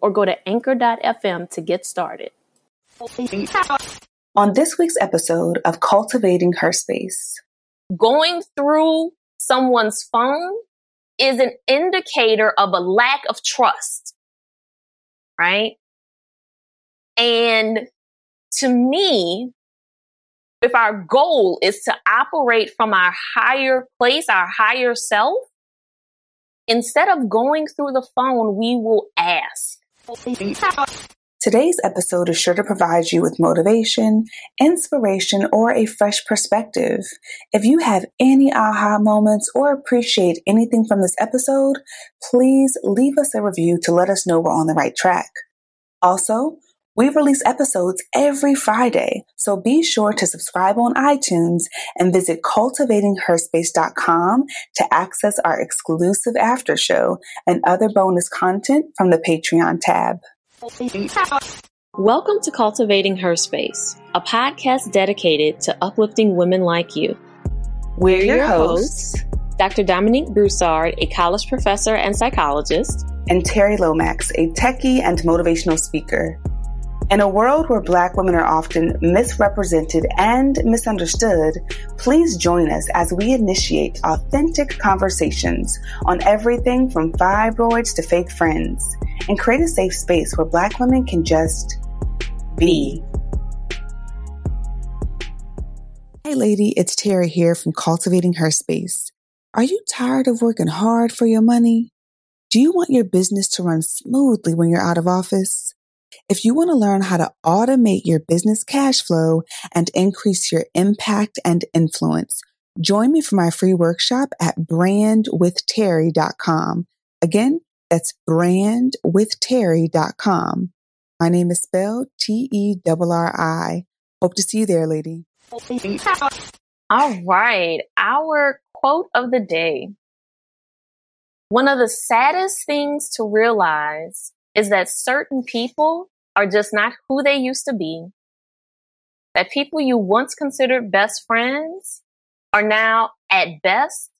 or go to anchor.fm to get started. On this week's episode of Cultivating Her Space, going through someone's phone is an indicator of a lack of trust, right? And to me, if our goal is to operate from our higher place, our higher self, instead of going through the phone, we will ask. Today's episode is sure to provide you with motivation, inspiration, or a fresh perspective. If you have any aha moments or appreciate anything from this episode, please leave us a review to let us know we're on the right track. Also, we release episodes every Friday, so be sure to subscribe on iTunes and visit cultivatingherspace.com to access our exclusive after show and other bonus content from the Patreon tab. Welcome to Cultivating Her Space, a podcast dedicated to uplifting women like you. We're your hosts, Dr. Dominique Broussard, a college professor and psychologist, and Terry Lomax, a techie and motivational speaker. In a world where Black women are often misrepresented and misunderstood, please join us as we initiate authentic conversations on everything from fibroids to fake friends, and create a safe space where Black women can just be. Hey lady, it's Terry here from Cultivating Her Space. Are you tired of working hard for your money? Do you want your business to run smoothly when you're out of office? If you want to learn how to automate your business cash flow and increase your impact and influence, join me for my free workshop at brandwithterri.com. Again, that's brandwithterri.com. My name is spelled Terri. Hope to see you there, lady. All right. Our quote of the day. One of the saddest things to realize is that certain people are just not who they used to be, that people you once considered best friends are now, at best,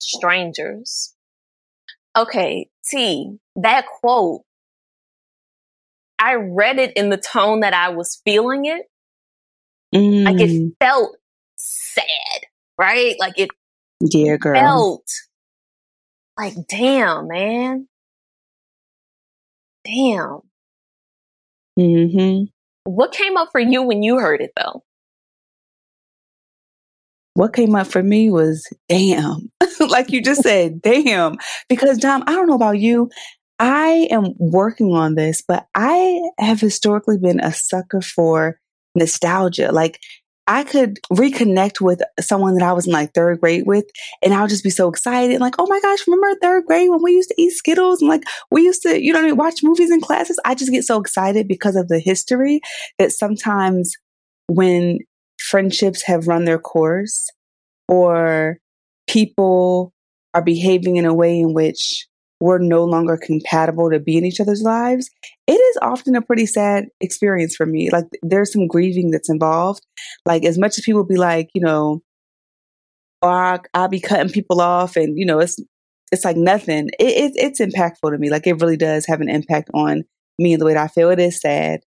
strangers. Okay, T, that quote, I read it in the tone that I was feeling it. Like it felt sad, right? Like it felt like, damn, man. Damn. Mm-hmm. What came up for you when you heard it, though? What came up for me was, damn. Like you just said, damn. Because, Dom, I don't know about you. I am working on this, but I have historically been a sucker for nostalgia. Like, I could reconnect with someone that I was in like third grade with, and I'll just be so excited. Like, oh my gosh, remember third grade when we used to eat Skittles and like we used to, you know what I mean, watch movies in classes. I just get so excited because of the history that sometimes when friendships have run their course or people are behaving in a way in which we're no longer compatible to be in each other's lives, it is often a pretty sad experience for me. Like, there's some grieving that's involved. Like, as much as people be like, you know, oh, I'll be cutting people off and, you know, it's like nothing. It's impactful to me. Like, it really does have an impact on me and the way that I feel. It is sad.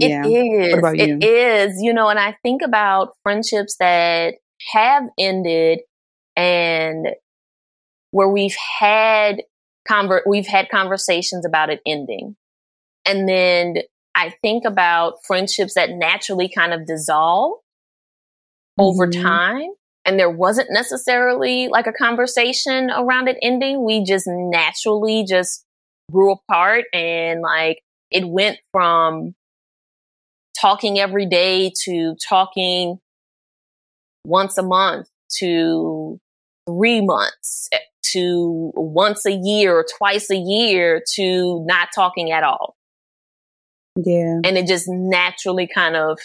It is. What about you? It is, you know, and I think about friendships that have ended and where we've had conversations about it ending. And then I think about friendships that naturally kind of dissolve over time. And there wasn't necessarily like a conversation around it ending. We just naturally just grew apart, and like it went from talking every day to talking once a month to 3 months to once a year or twice a year to not talking at all. Yeah. And it just naturally kind of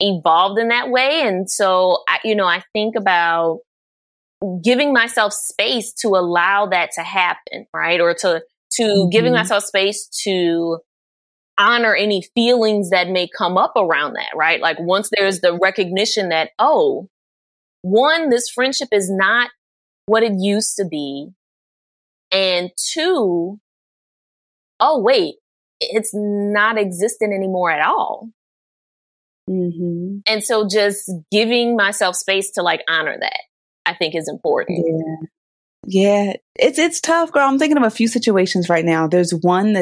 evolved in that way. And so, I think about giving myself space to allow that to happen, right? Or to mm-hmm. giving myself space to honor any feelings that may come up around that, right? Like once there's the recognition that, oh, one, this friendship is not what it used to be. And two, oh, wait, it's not existent anymore at all. Mm-hmm. And so just giving myself space to like honor that, I think is important. Yeah. It's tough, girl. I'm thinking of a few situations right now. There's one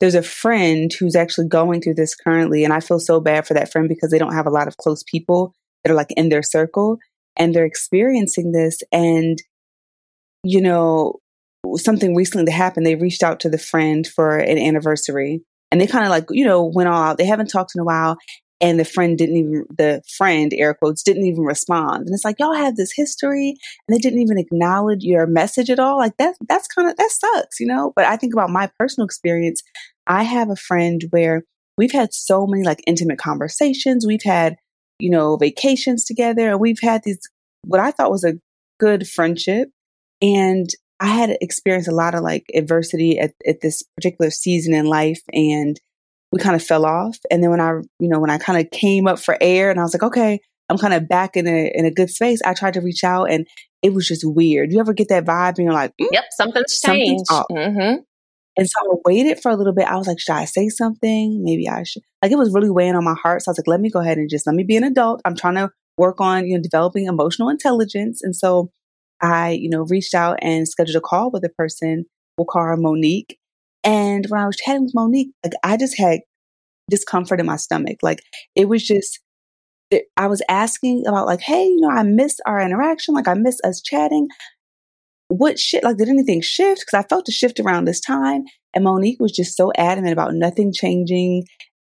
there's a friend who's actually going through this currently. And I feel so bad for that friend because they don't have a lot of close people that are like in their circle and they're experiencing this. And, something recently that happened, they reached out to the friend for an anniversary and they kind of like, went all out. They haven't talked in a while. And the friend, air quotes, didn't even respond. And it's like, y'all have this history and they didn't even acknowledge your message at all. Like that sucks, but I think about my personal experience. I have a friend where we've had so many like intimate conversations. We've had, vacations together and we've had these, what I thought was a good friendship. And I had experienced a lot of like adversity at this particular season in life. And we kind of fell off. And then when I kind of came up for air and I was like, okay, I'm kind of back in a good space. I tried to reach out and it was just weird. You ever get that vibe and you're like, yep, something's changed. Mm-hmm. And so I waited for a little bit. I was like, should I say something? Maybe I should. Like it was really weighing on my heart. So I was like, let me go ahead and just let me be an adult. I'm trying to work on, developing emotional intelligence. And so I, reached out and scheduled a call with a person. We'll call her Monique. And when I was chatting with Monique, like, I just had discomfort in my stomach. Like it was just, I was asking about like, hey, I miss our interaction. Like I miss us chatting. What shit? Like did anything shift? Because I felt a shift around this time. And Monique was just so adamant about nothing changing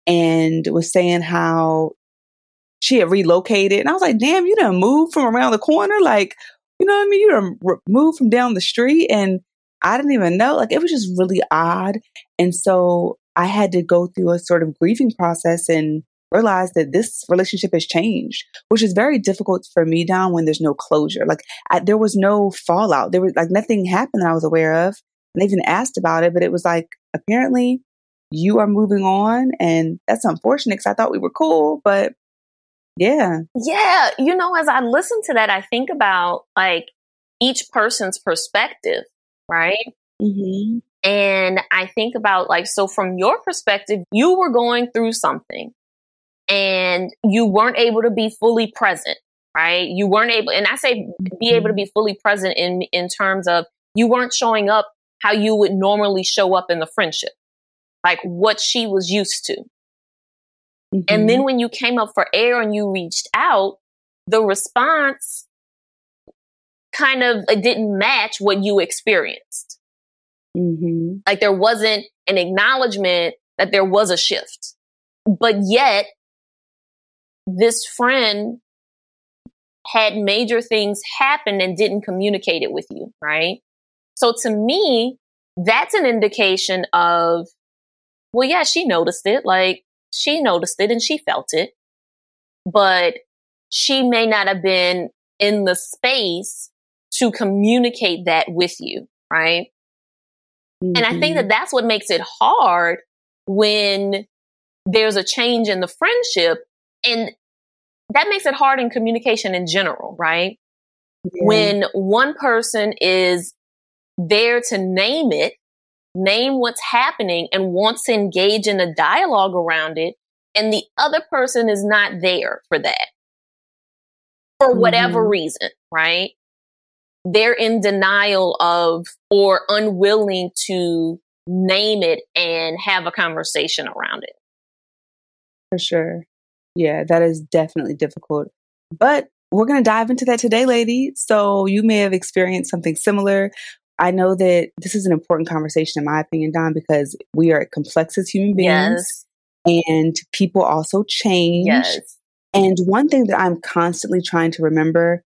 and was saying how she had relocated. And I was like, damn, you done moved from around the corner. Like, You done moved from down the street and I didn't even know. Like, it was just really odd. And so I had to go through a sort of grieving process and realize that this relationship has changed, which is very difficult for me, Dom, when there's no closure. Like, there was no fallout. There was like nothing happened that I was aware of. And they even asked about it, but it was like, apparently you are moving on. And that's unfortunate because I thought we were cool, but yeah. Yeah. As I listen to that, I think about like each person's perspective. Right. Mm-hmm. And I think about like, so from your perspective, you were going through something and you weren't able to be fully present, right? You weren't able, and I say be able to be fully present in terms of you weren't showing up how you would normally show up in the friendship, like what she was used to. Mm-hmm. And then when you came up for air and you reached out, the response kind of it didn't match what you experienced. Mm-hmm. Like there wasn't an acknowledgement that there was a shift, but yet this friend had major things happen and didn't communicate it with you. Right. So to me, that's an indication of, well, yeah, she noticed it. Like she noticed it and she felt it, but she may not have been in the space to communicate that with you, right? Mm-hmm. And I think that that's what makes it hard when there's a change in the friendship, and that makes it hard in communication in general, right? Yeah. When one person is there to name what's happening and wants to engage in a dialogue around it, and the other person is not there for that for whatever mm-hmm. reason, right? They're in denial of or unwilling to name it and have a conversation around it. For sure. Yeah, that is definitely difficult. But we're going to dive into that today, lady. So you may have experienced something similar. I know that this is an important conversation, in my opinion, Dom, because we are complex as human beings. Yes. And people also change. Yes. And one thing that I'm constantly trying to remember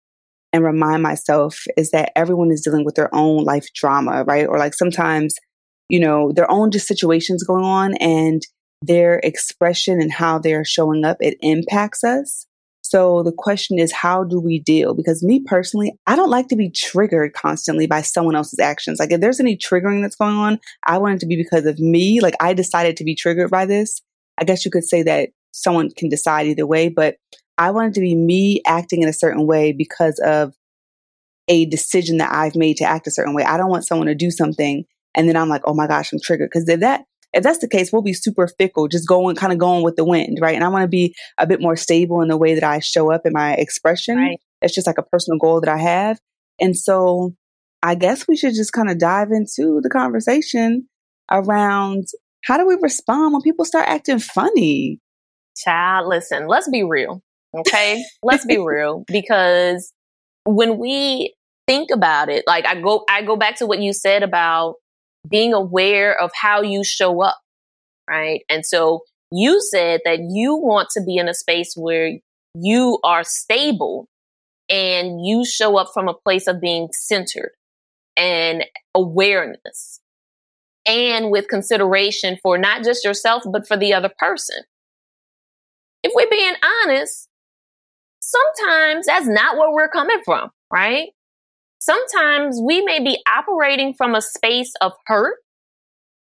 and remind myself is that everyone is dealing with their own life drama, right? Or like sometimes, you know, their own just situations going on, and their expression and how they're showing up, it impacts us. So the question is, how do we deal? Because me personally, I don't like to be triggered constantly by someone else's actions. Like if there's any triggering that's going on, I want it to be because of me. Like I decided to be triggered by this. I guess you could say that someone can decide either way, but I want it to be me acting in a certain way because of a decision that I've made to act a certain way. I don't want someone to do something and then I'm like, oh my gosh, I'm triggered. Because if that's the case, we'll be super fickle, just going with the wind, right? And I want to be a bit more stable in the way that I show up in my expression. Right. It's just like a personal goal that I have. And so I guess we should just kind of dive into the conversation around how do we respond when people start acting funny? Child, listen, let's be real, okay? Let's be real, because when we think about it, like I go back to what you said about being aware of how you show up, right? And so you said that you want to be in a space where you are stable and you show up from a place of being centered and awareness and with consideration for not just yourself, but for the other person. If we're being honest, sometimes that's not where we're coming from, right? Sometimes we may be operating from a space of hurt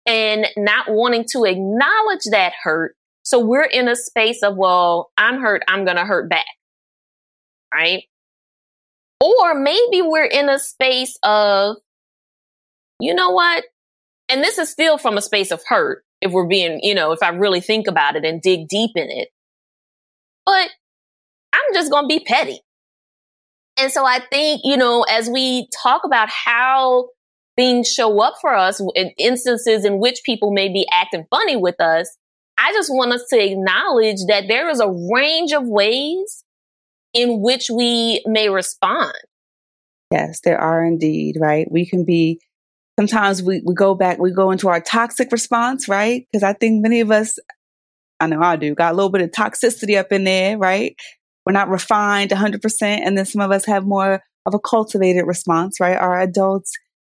and not wanting to acknowledge that hurt. So we're in a space of, well, I'm hurt, I'm going to hurt back, right? Or maybe we're in a space of, you know what? And this is still from a space of hurt, if we're being, you know, if I really think about it and dig deep in it. But I'm just going to be petty. And so I think, you know, as we talk about how things show up for us in instances in which people may be acting funny with us, I just want us to acknowledge that there is a range of ways in which we may respond. Yes, there are indeed, right? We can be, sometimes we go into our toxic response, right? Because I think many of us, I know I do, got a little bit of toxicity up in there, right? We're not refined 100%. And then some of us have more of a cultivated response, right? Our adults,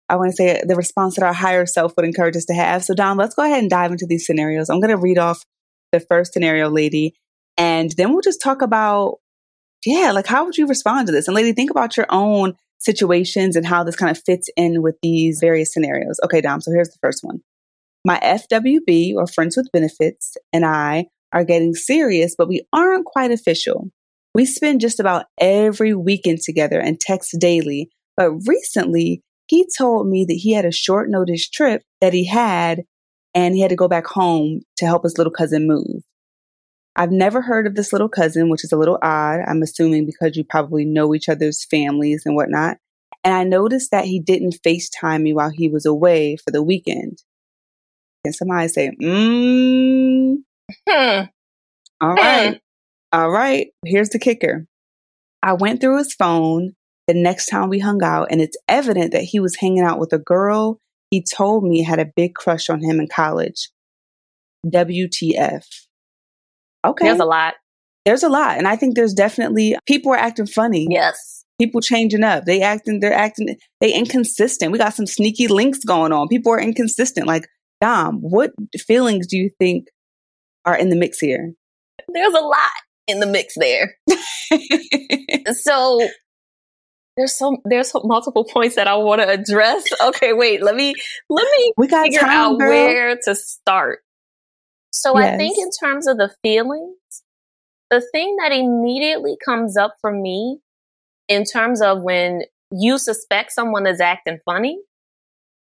I want to say the response that our higher self would encourage us to have. So Dom, let's go ahead and dive into these scenarios. I'm going to read off the first scenario, lady, and then we'll just talk about, like how would you respond to this? And lady, think about your own situations and how this kind of fits in with these various scenarios. Okay, Dom, so here's the first one. My FWB, or friends with benefits, and I are getting serious, but we aren't quite official. We spend just about every weekend together and text daily, but recently he told me that he had a short notice trip that he had and he had to go back home to help his little cousin move. I've never heard of this little cousin, which is a little odd, I'm assuming because you probably know each other's families and whatnot. And I noticed that he didn't FaceTime me while he was away for the weekend. And somebody say, All right. All right, here's the kicker. I went through his phone the next time we hung out, and it's evident that he was hanging out with a girl he told me had a big crush on him in college. WTF. Okay. There's a lot. And I think there's definitely, people are acting funny. Yes. People changing up. They inconsistent. We got some sneaky links going on. People are inconsistent. Like, Dom, what feelings do you think are in the mix here? There's a lot in the mix there. So there's multiple points that I want to address. Okay, wait, let me figure out where to start. So yes. I think in terms of the feelings, the thing that immediately comes up for me in terms of when you suspect someone is acting funny,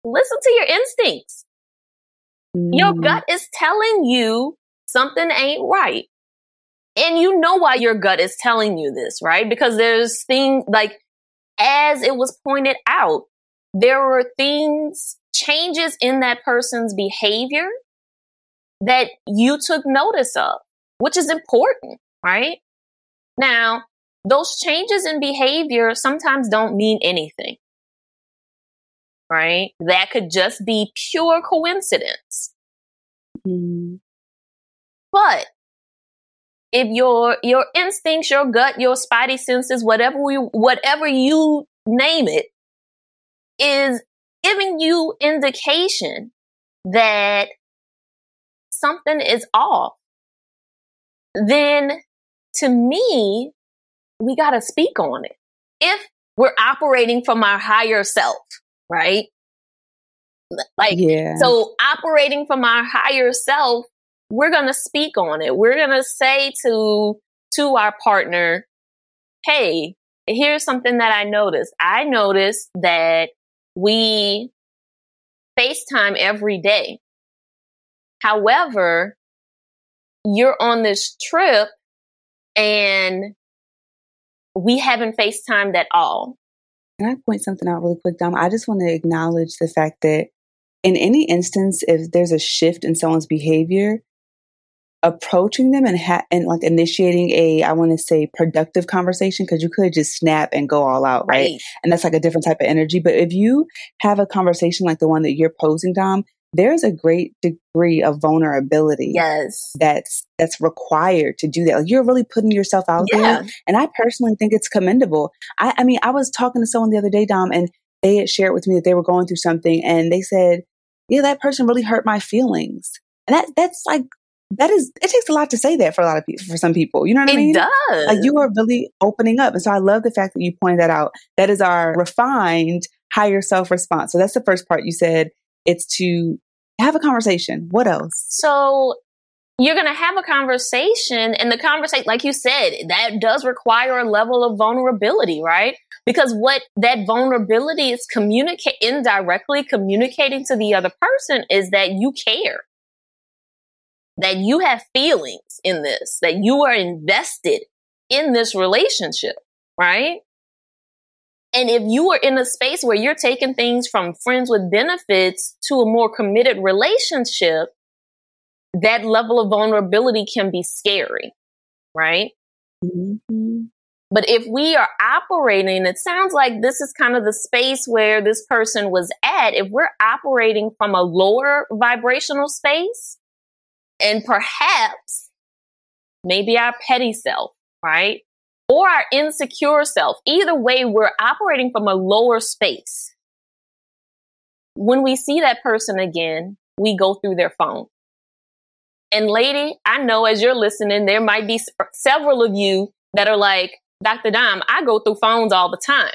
listen to your instincts. Your gut is telling you something ain't right. And you know why your gut is telling you this, right? Because there's things like, as it was pointed out, there were things, changes in that person's behavior that you took notice of, which is important, right? Now, those changes in behavior sometimes don't mean anything, right? That could just be pure coincidence. Mm-hmm. But if your instincts, your gut, your spidey senses, whatever you name it, is giving you indication that something is off, then to me, we got to speak on it. If we're operating from our higher self, right? So operating from our higher self, we're going to speak on it. We're going to say to our partner, hey, here's something that I noticed. I noticed that we FaceTime every day. However, you're on this trip and we haven't FaceTimed at all. Can I point something out really quick, Dom? I just want to acknowledge the fact that in any instance, if there's a shift in someone's behavior, approaching them and like initiating productive conversation, because you could just snap and go all out, right? And that's like a different type of energy. But if you have a conversation like the one that you're posing, Dom, there's a great degree of vulnerability that's required to do that. Like, you're really putting yourself out there. And I personally think it's commendable. I mean, I was talking to someone the other day, Dom, and they had shared with me that they were going through something, and they said, yeah, that person really hurt my feelings. And it takes a lot to say that for a lot of people, for some people, you know what I mean? It does. Like, you are really opening up. And so I love the fact that you pointed that out. That is our refined higher self response. So that's the first part you said. It's to have a conversation. What else? So you're going to have a conversation, and the conversation, like you said, that does require a level of vulnerability, right? Because what that vulnerability is indirectly communicating to the other person is that you care, that you have feelings in this, that you are invested in this relationship, right? And if you are in a space where you're taking things from friends with benefits to a more committed relationship, that level of vulnerability can be scary, right? Mm-hmm. But if we are operating, it sounds like this is kind of the space where this person was at. If we're operating from a lower vibrational space, and perhaps maybe our petty self, right? Or our insecure self. Either way, we're operating from a lower space. When we see that person again, we go through their phone. And lady, I know as you're listening, there might be several of you that are like, Dr. Dom, I go through phones all the time.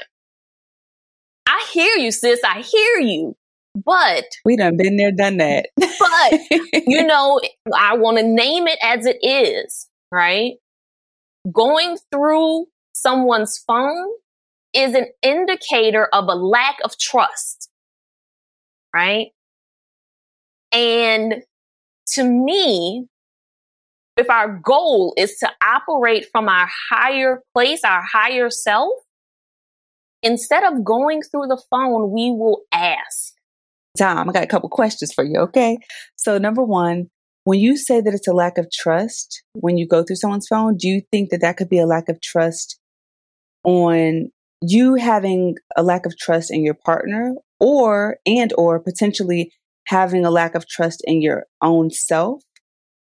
I hear you, sis. I hear you. But we done been there, done that. But, you know, I want to name it as it is, right? Going through someone's phone is an indicator of a lack of trust, right? And to me, if our goal is to operate from our higher place, our higher self, instead of going through the phone, we will ask. Dom, I got a couple questions for you, okay? So number one, when you say that it's a lack of trust when you go through someone's phone, do you think that that could be a lack of trust on you having a lack of trust in your partner or potentially having a lack of trust in your own self?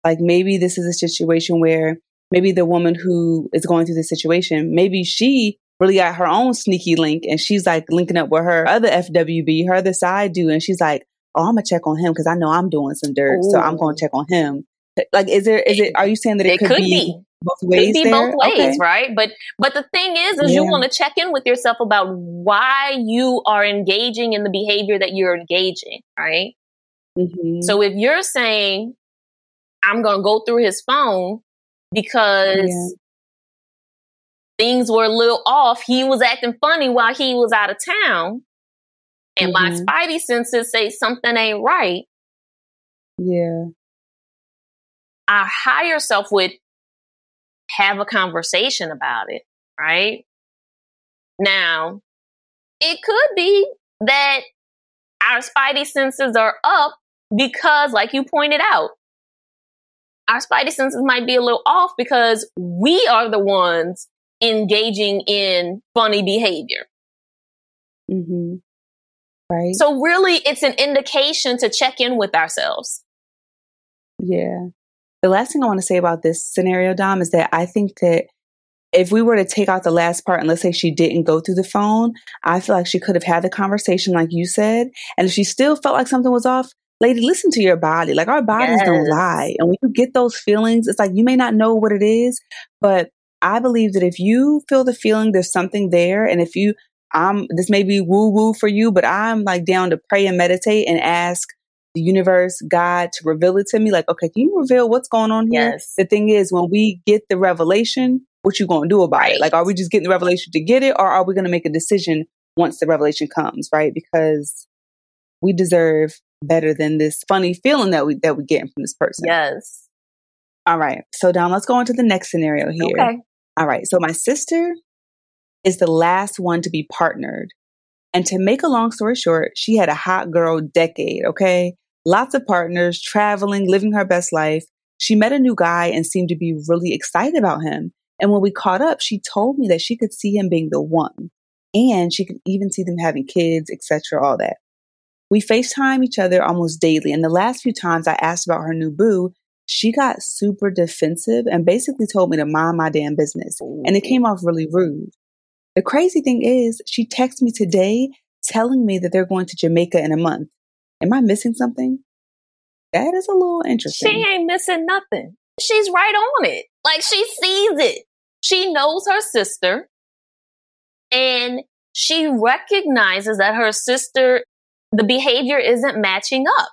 Like, maybe this is a situation where maybe the woman who is going through this situation, maybe she really got her own sneaky link and she's like linking up with her other FWB, her other side dude, and she's like, oh, I'm gonna check on him because I know I'm doing some dirt. Ooh. So I'm gonna check on him. Like, are you saying that it could be both ways? It could be both ways, okay. Right? But the thing is you want to check in with yourself about why you are engaging in the behavior that you're engaging, right? Mm-hmm. So if you're saying, I'm gonna go through his phone because things were a little off, he was acting funny while he was out of town, and my spidey senses say something ain't right. Yeah. Our higher self would have a conversation about it, right? Now, it could be that our spidey senses are up because, like you pointed out, our spidey senses might be a little off because we are the ones engaging in funny behavior. Mm-hmm. Right. So really, it's an indication to check in with ourselves. Yeah. The last thing I want to say about this scenario, Dom, is that I think that if we were to take out the last part and let's say she didn't go through the phone, I feel like she could have had the conversation like you said. And if she still felt like something was off, lady, listen to your body. Like our bodies don't lie. And when you get those feelings, it's like you may not know what it is, but I believe that if you feel the feeling, there's something there. And if you, this may be woo woo for you, but I'm like down to pray and meditate and ask the universe, God, to reveal it to me. Like, okay, can you reveal what's going on here? Yes. The thing is, when we get the revelation, what you going to do about it? Like, are we just getting the revelation to get it? Or are we going to make a decision once the revelation comes? Right. Because we deserve better than this funny feeling that we get from this person. Yes. All right. So Dom, let's go on to the next scenario here. Okay. All right. So my sister is the last one to be partnered. And to make a long story short, she had a hot girl decade. Okay. Lots of partners, traveling, living her best life. She met a new guy and seemed to be really excited about him. And when we caught up, she told me that she could see him being the one, and she could even see them having kids, etc., all that. We FaceTime each other almost daily. And the last few times I asked about her new boo, she got super defensive and basically told me to mind my damn business. And it came off really rude. The crazy thing is, she texted me today telling me that they're going to Jamaica in a month. Am I missing something? That is a little interesting. She ain't missing nothing. She's right on it. Like, she sees it. She knows her sister, and she recognizes that her sister, the behavior isn't matching up.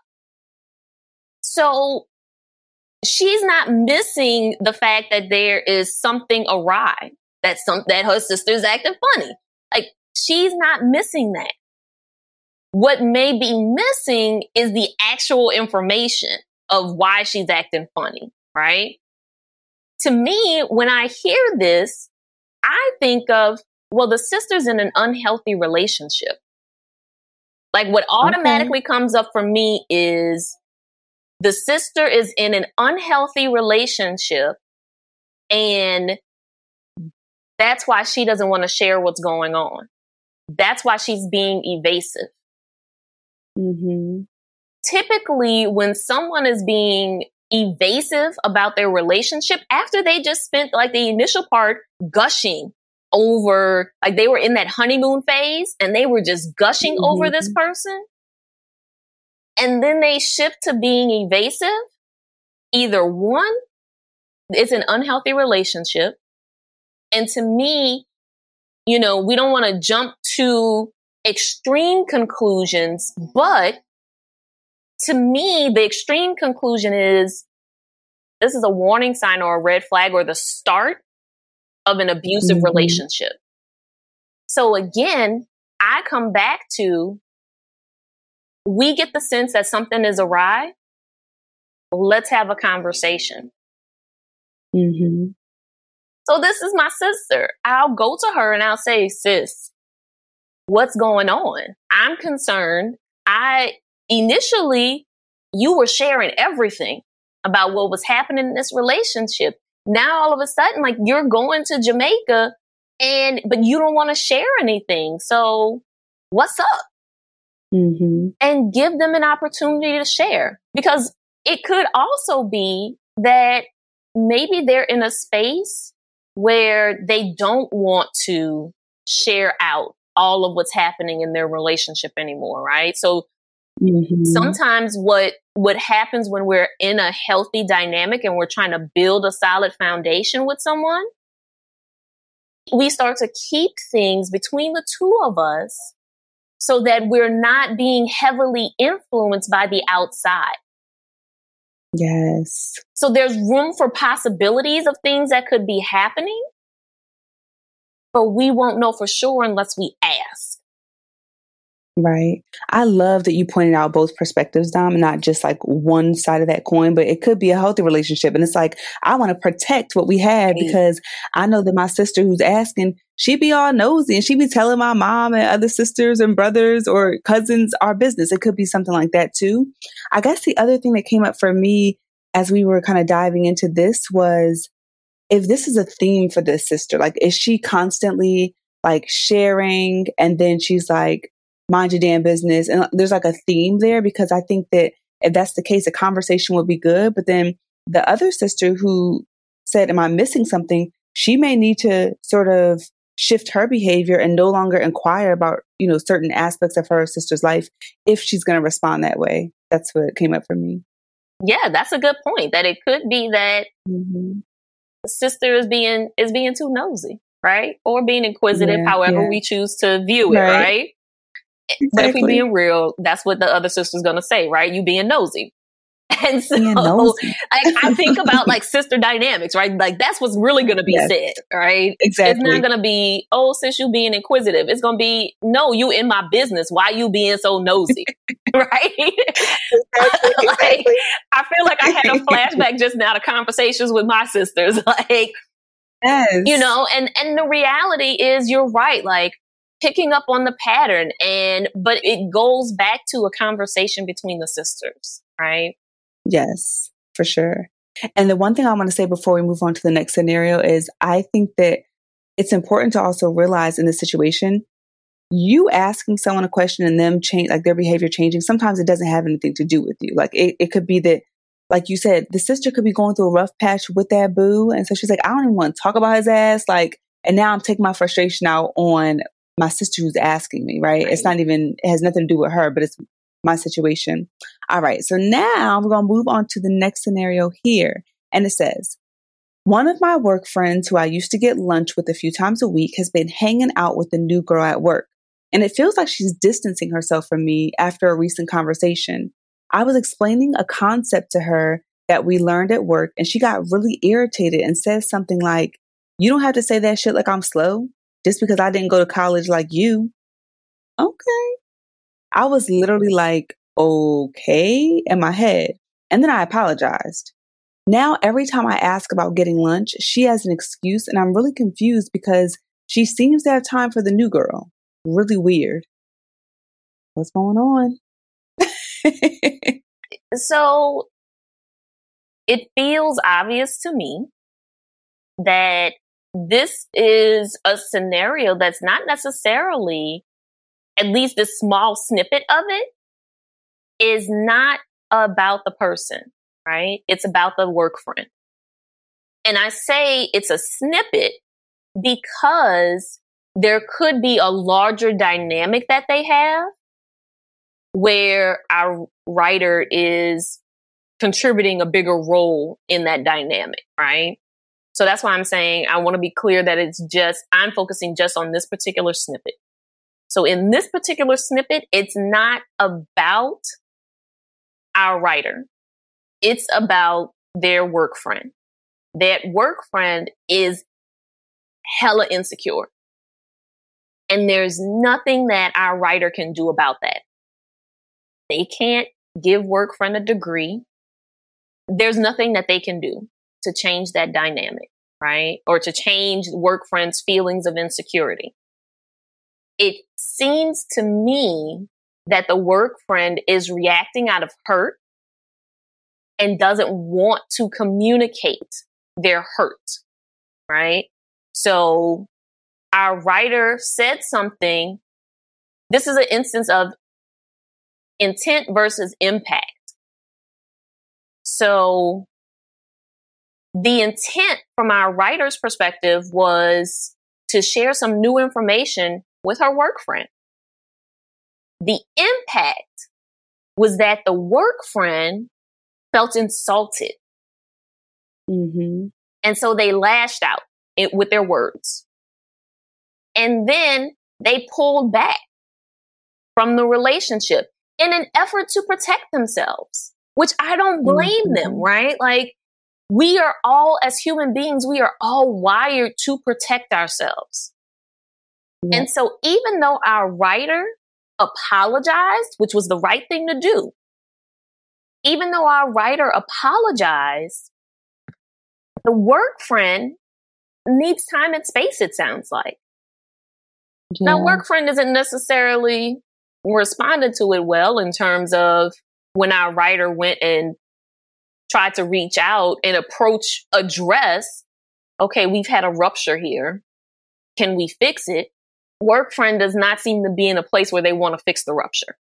So she's not missing the fact that there is something awry, that her sister's acting funny. Like, she's not missing that. What may be missing is the actual information of why she's acting funny, right? To me, when I hear this, I think of, well, the sister's in an unhealthy relationship. Like, what automatically comes up for me is the sister is in an unhealthy relationship, and that's why she doesn't want to share what's going on. That's why she's being evasive. Mm-hmm. Typically, when someone is being evasive about their relationship after they just spent like the initial part gushing over, like they were in that honeymoon phase and they were just gushing mm-hmm. over this person. And then they shift to being evasive. Either one, it's an unhealthy relationship. And to me, you know, we don't want to jump to extreme conclusions, but to me, the extreme conclusion is this is a warning sign or a red flag or the start of an abusive mm-hmm. relationship. So again, I come back to, we get the sense that something is awry. Let's have a conversation. Mm-hmm. So this is my sister. I'll go to her and I'll say, sis, what's going on? I'm concerned. Initially, you were sharing everything about what was happening in this relationship. Now, all of a sudden, like, you're going to Jamaica, but you don't want to share anything. So what's up? Mm-hmm. And give them an opportunity to share, because it could also be that maybe they're in a space where they don't want to share out all of what's happening in their relationship anymore. Right. So mm-hmm. sometimes what happens when we're in a healthy dynamic and we're trying to build a solid foundation with someone, we start to keep things between the two of us so that we're not being heavily influenced by the outside. Yes. So there's room for possibilities of things that could be happening, but we won't know for sure unless we ask. Right. I love that you pointed out both perspectives, Dom, not just like one side of that coin, but it could be a healthy relationship. And it's like, I want to protect what we had because I know that my sister who's asking, she be all nosy and she be telling my mom and other sisters and brothers or cousins our business. It could be something like that too. I guess the other thing that came up for me as we were kind of diving into this was, if this is a theme for this sister, like, is she constantly like sharing and then she's like, mind your damn business? And there's like a theme there, because I think that if that's the case, a conversation would be good. But then the other sister who said, am I missing something? She may need to sort of shift her behavior and no longer inquire about, you know, certain aspects of her sister's life if she's going to respond that way. That's what came up for me. Yeah, that's a good point, that it could be that the sister is being too nosy, right? Or being inquisitive, however we choose to view it, right? Exactly. But if we're being real, that's what the other sister's going to say, right? You being nosy. And so I think about like sister dynamics, right? Like that's what's really going to be said, right? Exactly. It's not going to be, oh, since you being inquisitive, it's going to be, no, you in my business. Why you being so nosy, right? Exactly. I feel like I had a flashback just now to conversations with my sisters, like, you know, and the reality is you're right. Like, picking up on the pattern but it goes back to a conversation between the sisters, right? Yes, for sure. And the one thing I want to say before we move on to the next scenario is I think that it's important to also realize in this situation, you asking someone a question and them change, like their behavior changing, sometimes it doesn't have anything to do with you. Like it could be that, like you said, the sister could be going through a rough patch with that boo. And so she's like, I don't even want to talk about his ass. Like, and now I'm taking my frustration out on my sister who's asking me, right? It's not even, it has nothing to do with her, but it's my situation. All right. So now I'm going to move on to the next scenario here. And it says, one of my work friends who I used to get lunch with a few times a week has been hanging out with the new girl at work. And it feels like she's distancing herself from me after a recent conversation. I was explaining a concept to her that we learned at work and she got really irritated and said something like, you don't have to say that shit like I'm slow. Just because I didn't go to college like you. Okay. I was literally like, okay, in my head. And then I apologized. Now, every time I ask about getting lunch, she has an excuse. And I'm really confused because she seems to have time for the new girl. Really weird. What's going on? So it feels obvious to me that this is a scenario that's not necessarily, at least this small snippet of it, is not about the person, right? It's about the work friend. And I say it's a snippet because there could be a larger dynamic that they have where our writer is contributing a bigger role in that dynamic, right? So that's why I'm saying I want to be clear that it's just, I'm focusing just on this particular snippet. So in this particular snippet, it's not about our writer. It's about their work friend. That work friend is hella insecure. And there's nothing that our writer can do about that. They can't give work friend a degree. There's nothing that they can do to change that dynamic, right? Or to change work friends' feelings of insecurity. It seems to me that the work friend is reacting out of hurt and doesn't want to communicate their hurt, right? So our writer said something. This is an instance of intent versus impact. So the intent from our writer's perspective was to share some new information with her work friend. The impact was that the work friend felt insulted. Mm-hmm. And so they lashed out with their words. And then they pulled back from the relationship in an effort to protect themselves, which I don't blame them, right? Like, we are all, as human beings, we are all wired to protect ourselves. Yeah. And so even though our writer apologized, which was the right thing to do, even though our writer apologized, the work friend needs time and space, it sounds like. Yeah. Now, work friend isn't necessarily responding to it well in terms of when our writer went and try to reach out and address, okay, we've had a rupture here. Can we fix it? Work friend does not seem to be in a place where they want to fix the rupture.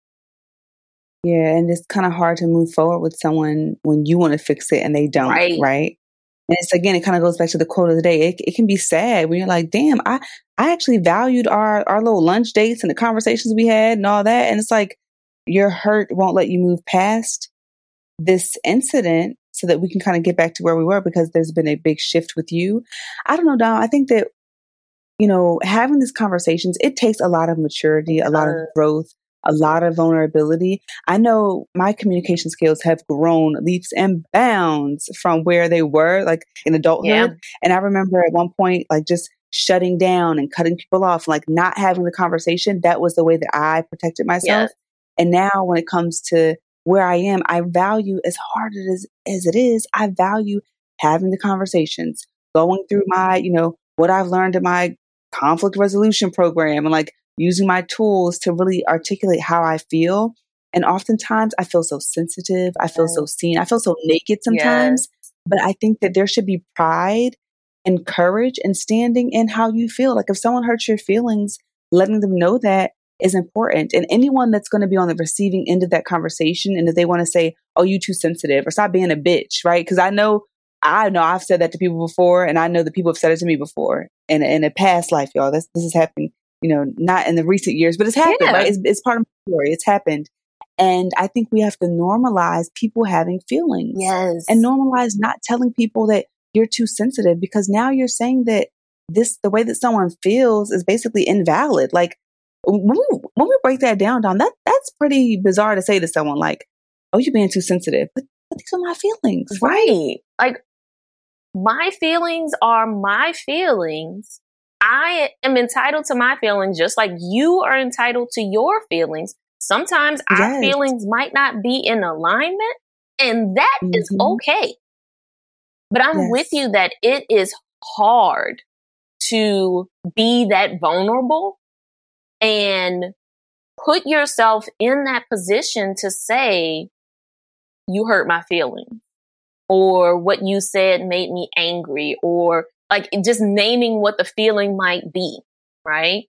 Yeah, and it's kind of hard to move forward with someone when you want to fix it and they don't, right? And it's, again, it kind of goes back to the quote of the day. It can be sad when you're like, damn, I actually valued our little lunch dates and the conversations we had and all that. And it's like, your hurt won't let you move past this incident so that we can kind of get back to where we were, because there's been a big shift with you. I don't know, Dom. I think that, you know, having these conversations, it takes a lot of maturity, a lot of growth, a lot of vulnerability. I know my communication skills have grown leaps and bounds from where they were, like, in adulthood. Yeah. And I remember at one point, like, just shutting down and cutting people off, like not having the conversation. That was the way that I protected myself. Yeah. And now when it comes to where I am, I value, as hard as it is, I value having the conversations, going through my, you know, what I've learned in my conflict resolution program, and like using my tools to really articulate how I feel. And oftentimes I feel so sensitive. I feel so seen. I feel so naked sometimes. Yes. But I think that there should be pride and courage and standing in how you feel. Like, if someone hurts your feelings, letting them know that is important. And anyone that's going to be on the receiving end of that conversation, and if they want to say, oh, you too sensitive, or stop being a bitch, right? Because I know I've said that to people before, and I know that people have said it to me before in a past life, y'all. This is happening. You know, not in the recent years, but it's happened, right? It's part of my story. It's happened. And I think we have to normalize people having feelings. Yes. And normalize not telling people that you're too sensitive, because now you're saying that the way that someone feels is basically invalid. Like, when we break that down, Dom, that's pretty bizarre to say to someone, like, oh, you're being too sensitive. But these are my feelings. Right. Like, my feelings are my feelings. I am entitled to my feelings just like you are entitled to your feelings. Sometimes our feelings might not be in alignment, and that is okay. But I'm with you that it is hard to be that vulnerable and put yourself in that position to say, you hurt my feelings, or what you said made me angry, or like just naming what the feeling might be, right?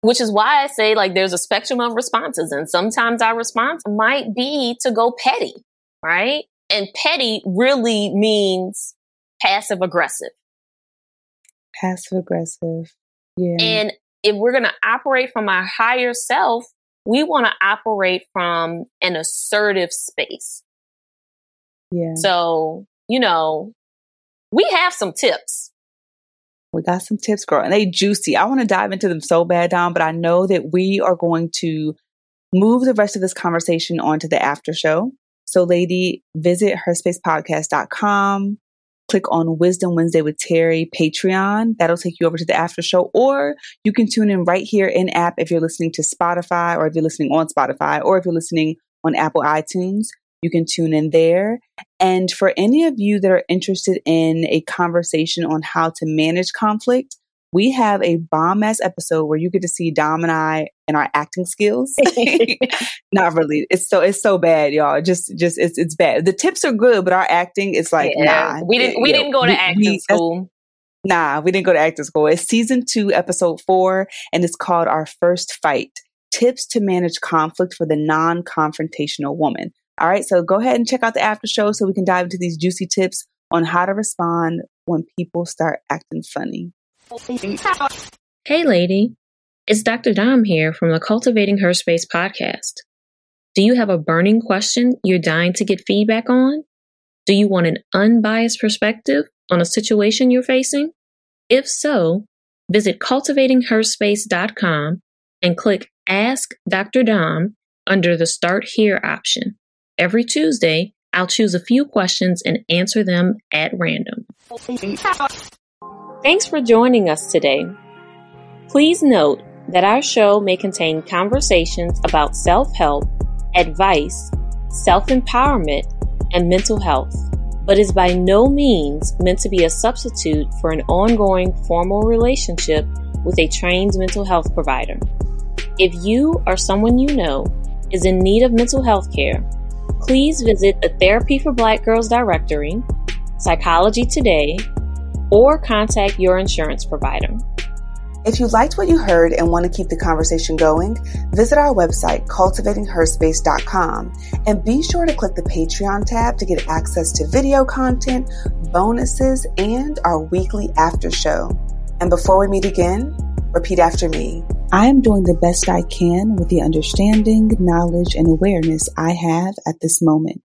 Which is why I say, like, there's a spectrum of responses, and sometimes our response might be to go petty, right? And petty really means passive aggressive. Passive aggressive. Yeah. And if we're going to operate from our higher self, we want to operate from an assertive space. Yeah. So, you know, we have some tips. We got some tips, girl, and they juicy. I want to dive into them so bad, Dom, but I know that we are going to move the rest of this conversation onto the after show. So, lady, visit herspacepodcast.com, click on Wisdom Wednesday with Terry Patreon. That'll take you over to the after show, or you can tune in right here in app if you're listening to Spotify, or if you're listening on Spotify, or if you're listening on Apple iTunes. You can tune in there. And for any of you that are interested in a conversation on how to manage conflict, we have a bomb-ass episode where you get to see Dom and I and our acting skills. Not really. It's so bad, y'all. Just it's bad. The tips are good, but our acting is like, nah. We didn't go to acting school. Nah, we didn't go to acting school. It's season 2, episode 4, and it's called Our First Fight: Tips to Manage Conflict for the Non-Confrontational Woman. All right, so go ahead and check out the after show so we can dive into these juicy tips on how to respond when people start acting funny. Hey, lady. It's Dr. Dom here from the Cultivating Her Space podcast. Do you have a burning question you're dying to get feedback on? Do you want an unbiased perspective on a situation you're facing? If so, visit cultivatingherspace.com and click Ask Dr. Dom under the Start Here option. Every Tuesday, I'll choose a few questions and answer them at random. Thanks for joining us today. Please note that our show may contain conversations about self-help, advice, self-empowerment, and mental health, but is by no means meant to be a substitute for an ongoing formal relationship with a trained mental health provider. If you or someone you know is in need of mental health care, please visit the Therapy for Black Girls directory, Psychology Today, or contact your insurance provider. If you liked what you heard and want to keep the conversation going, visit our website, cultivatingherspace.com, and be sure to click the Patreon tab to get access to video content, bonuses, and our weekly after show. And before we meet again, repeat after me. I am doing the best I can with the understanding, knowledge, and awareness I have at this moment.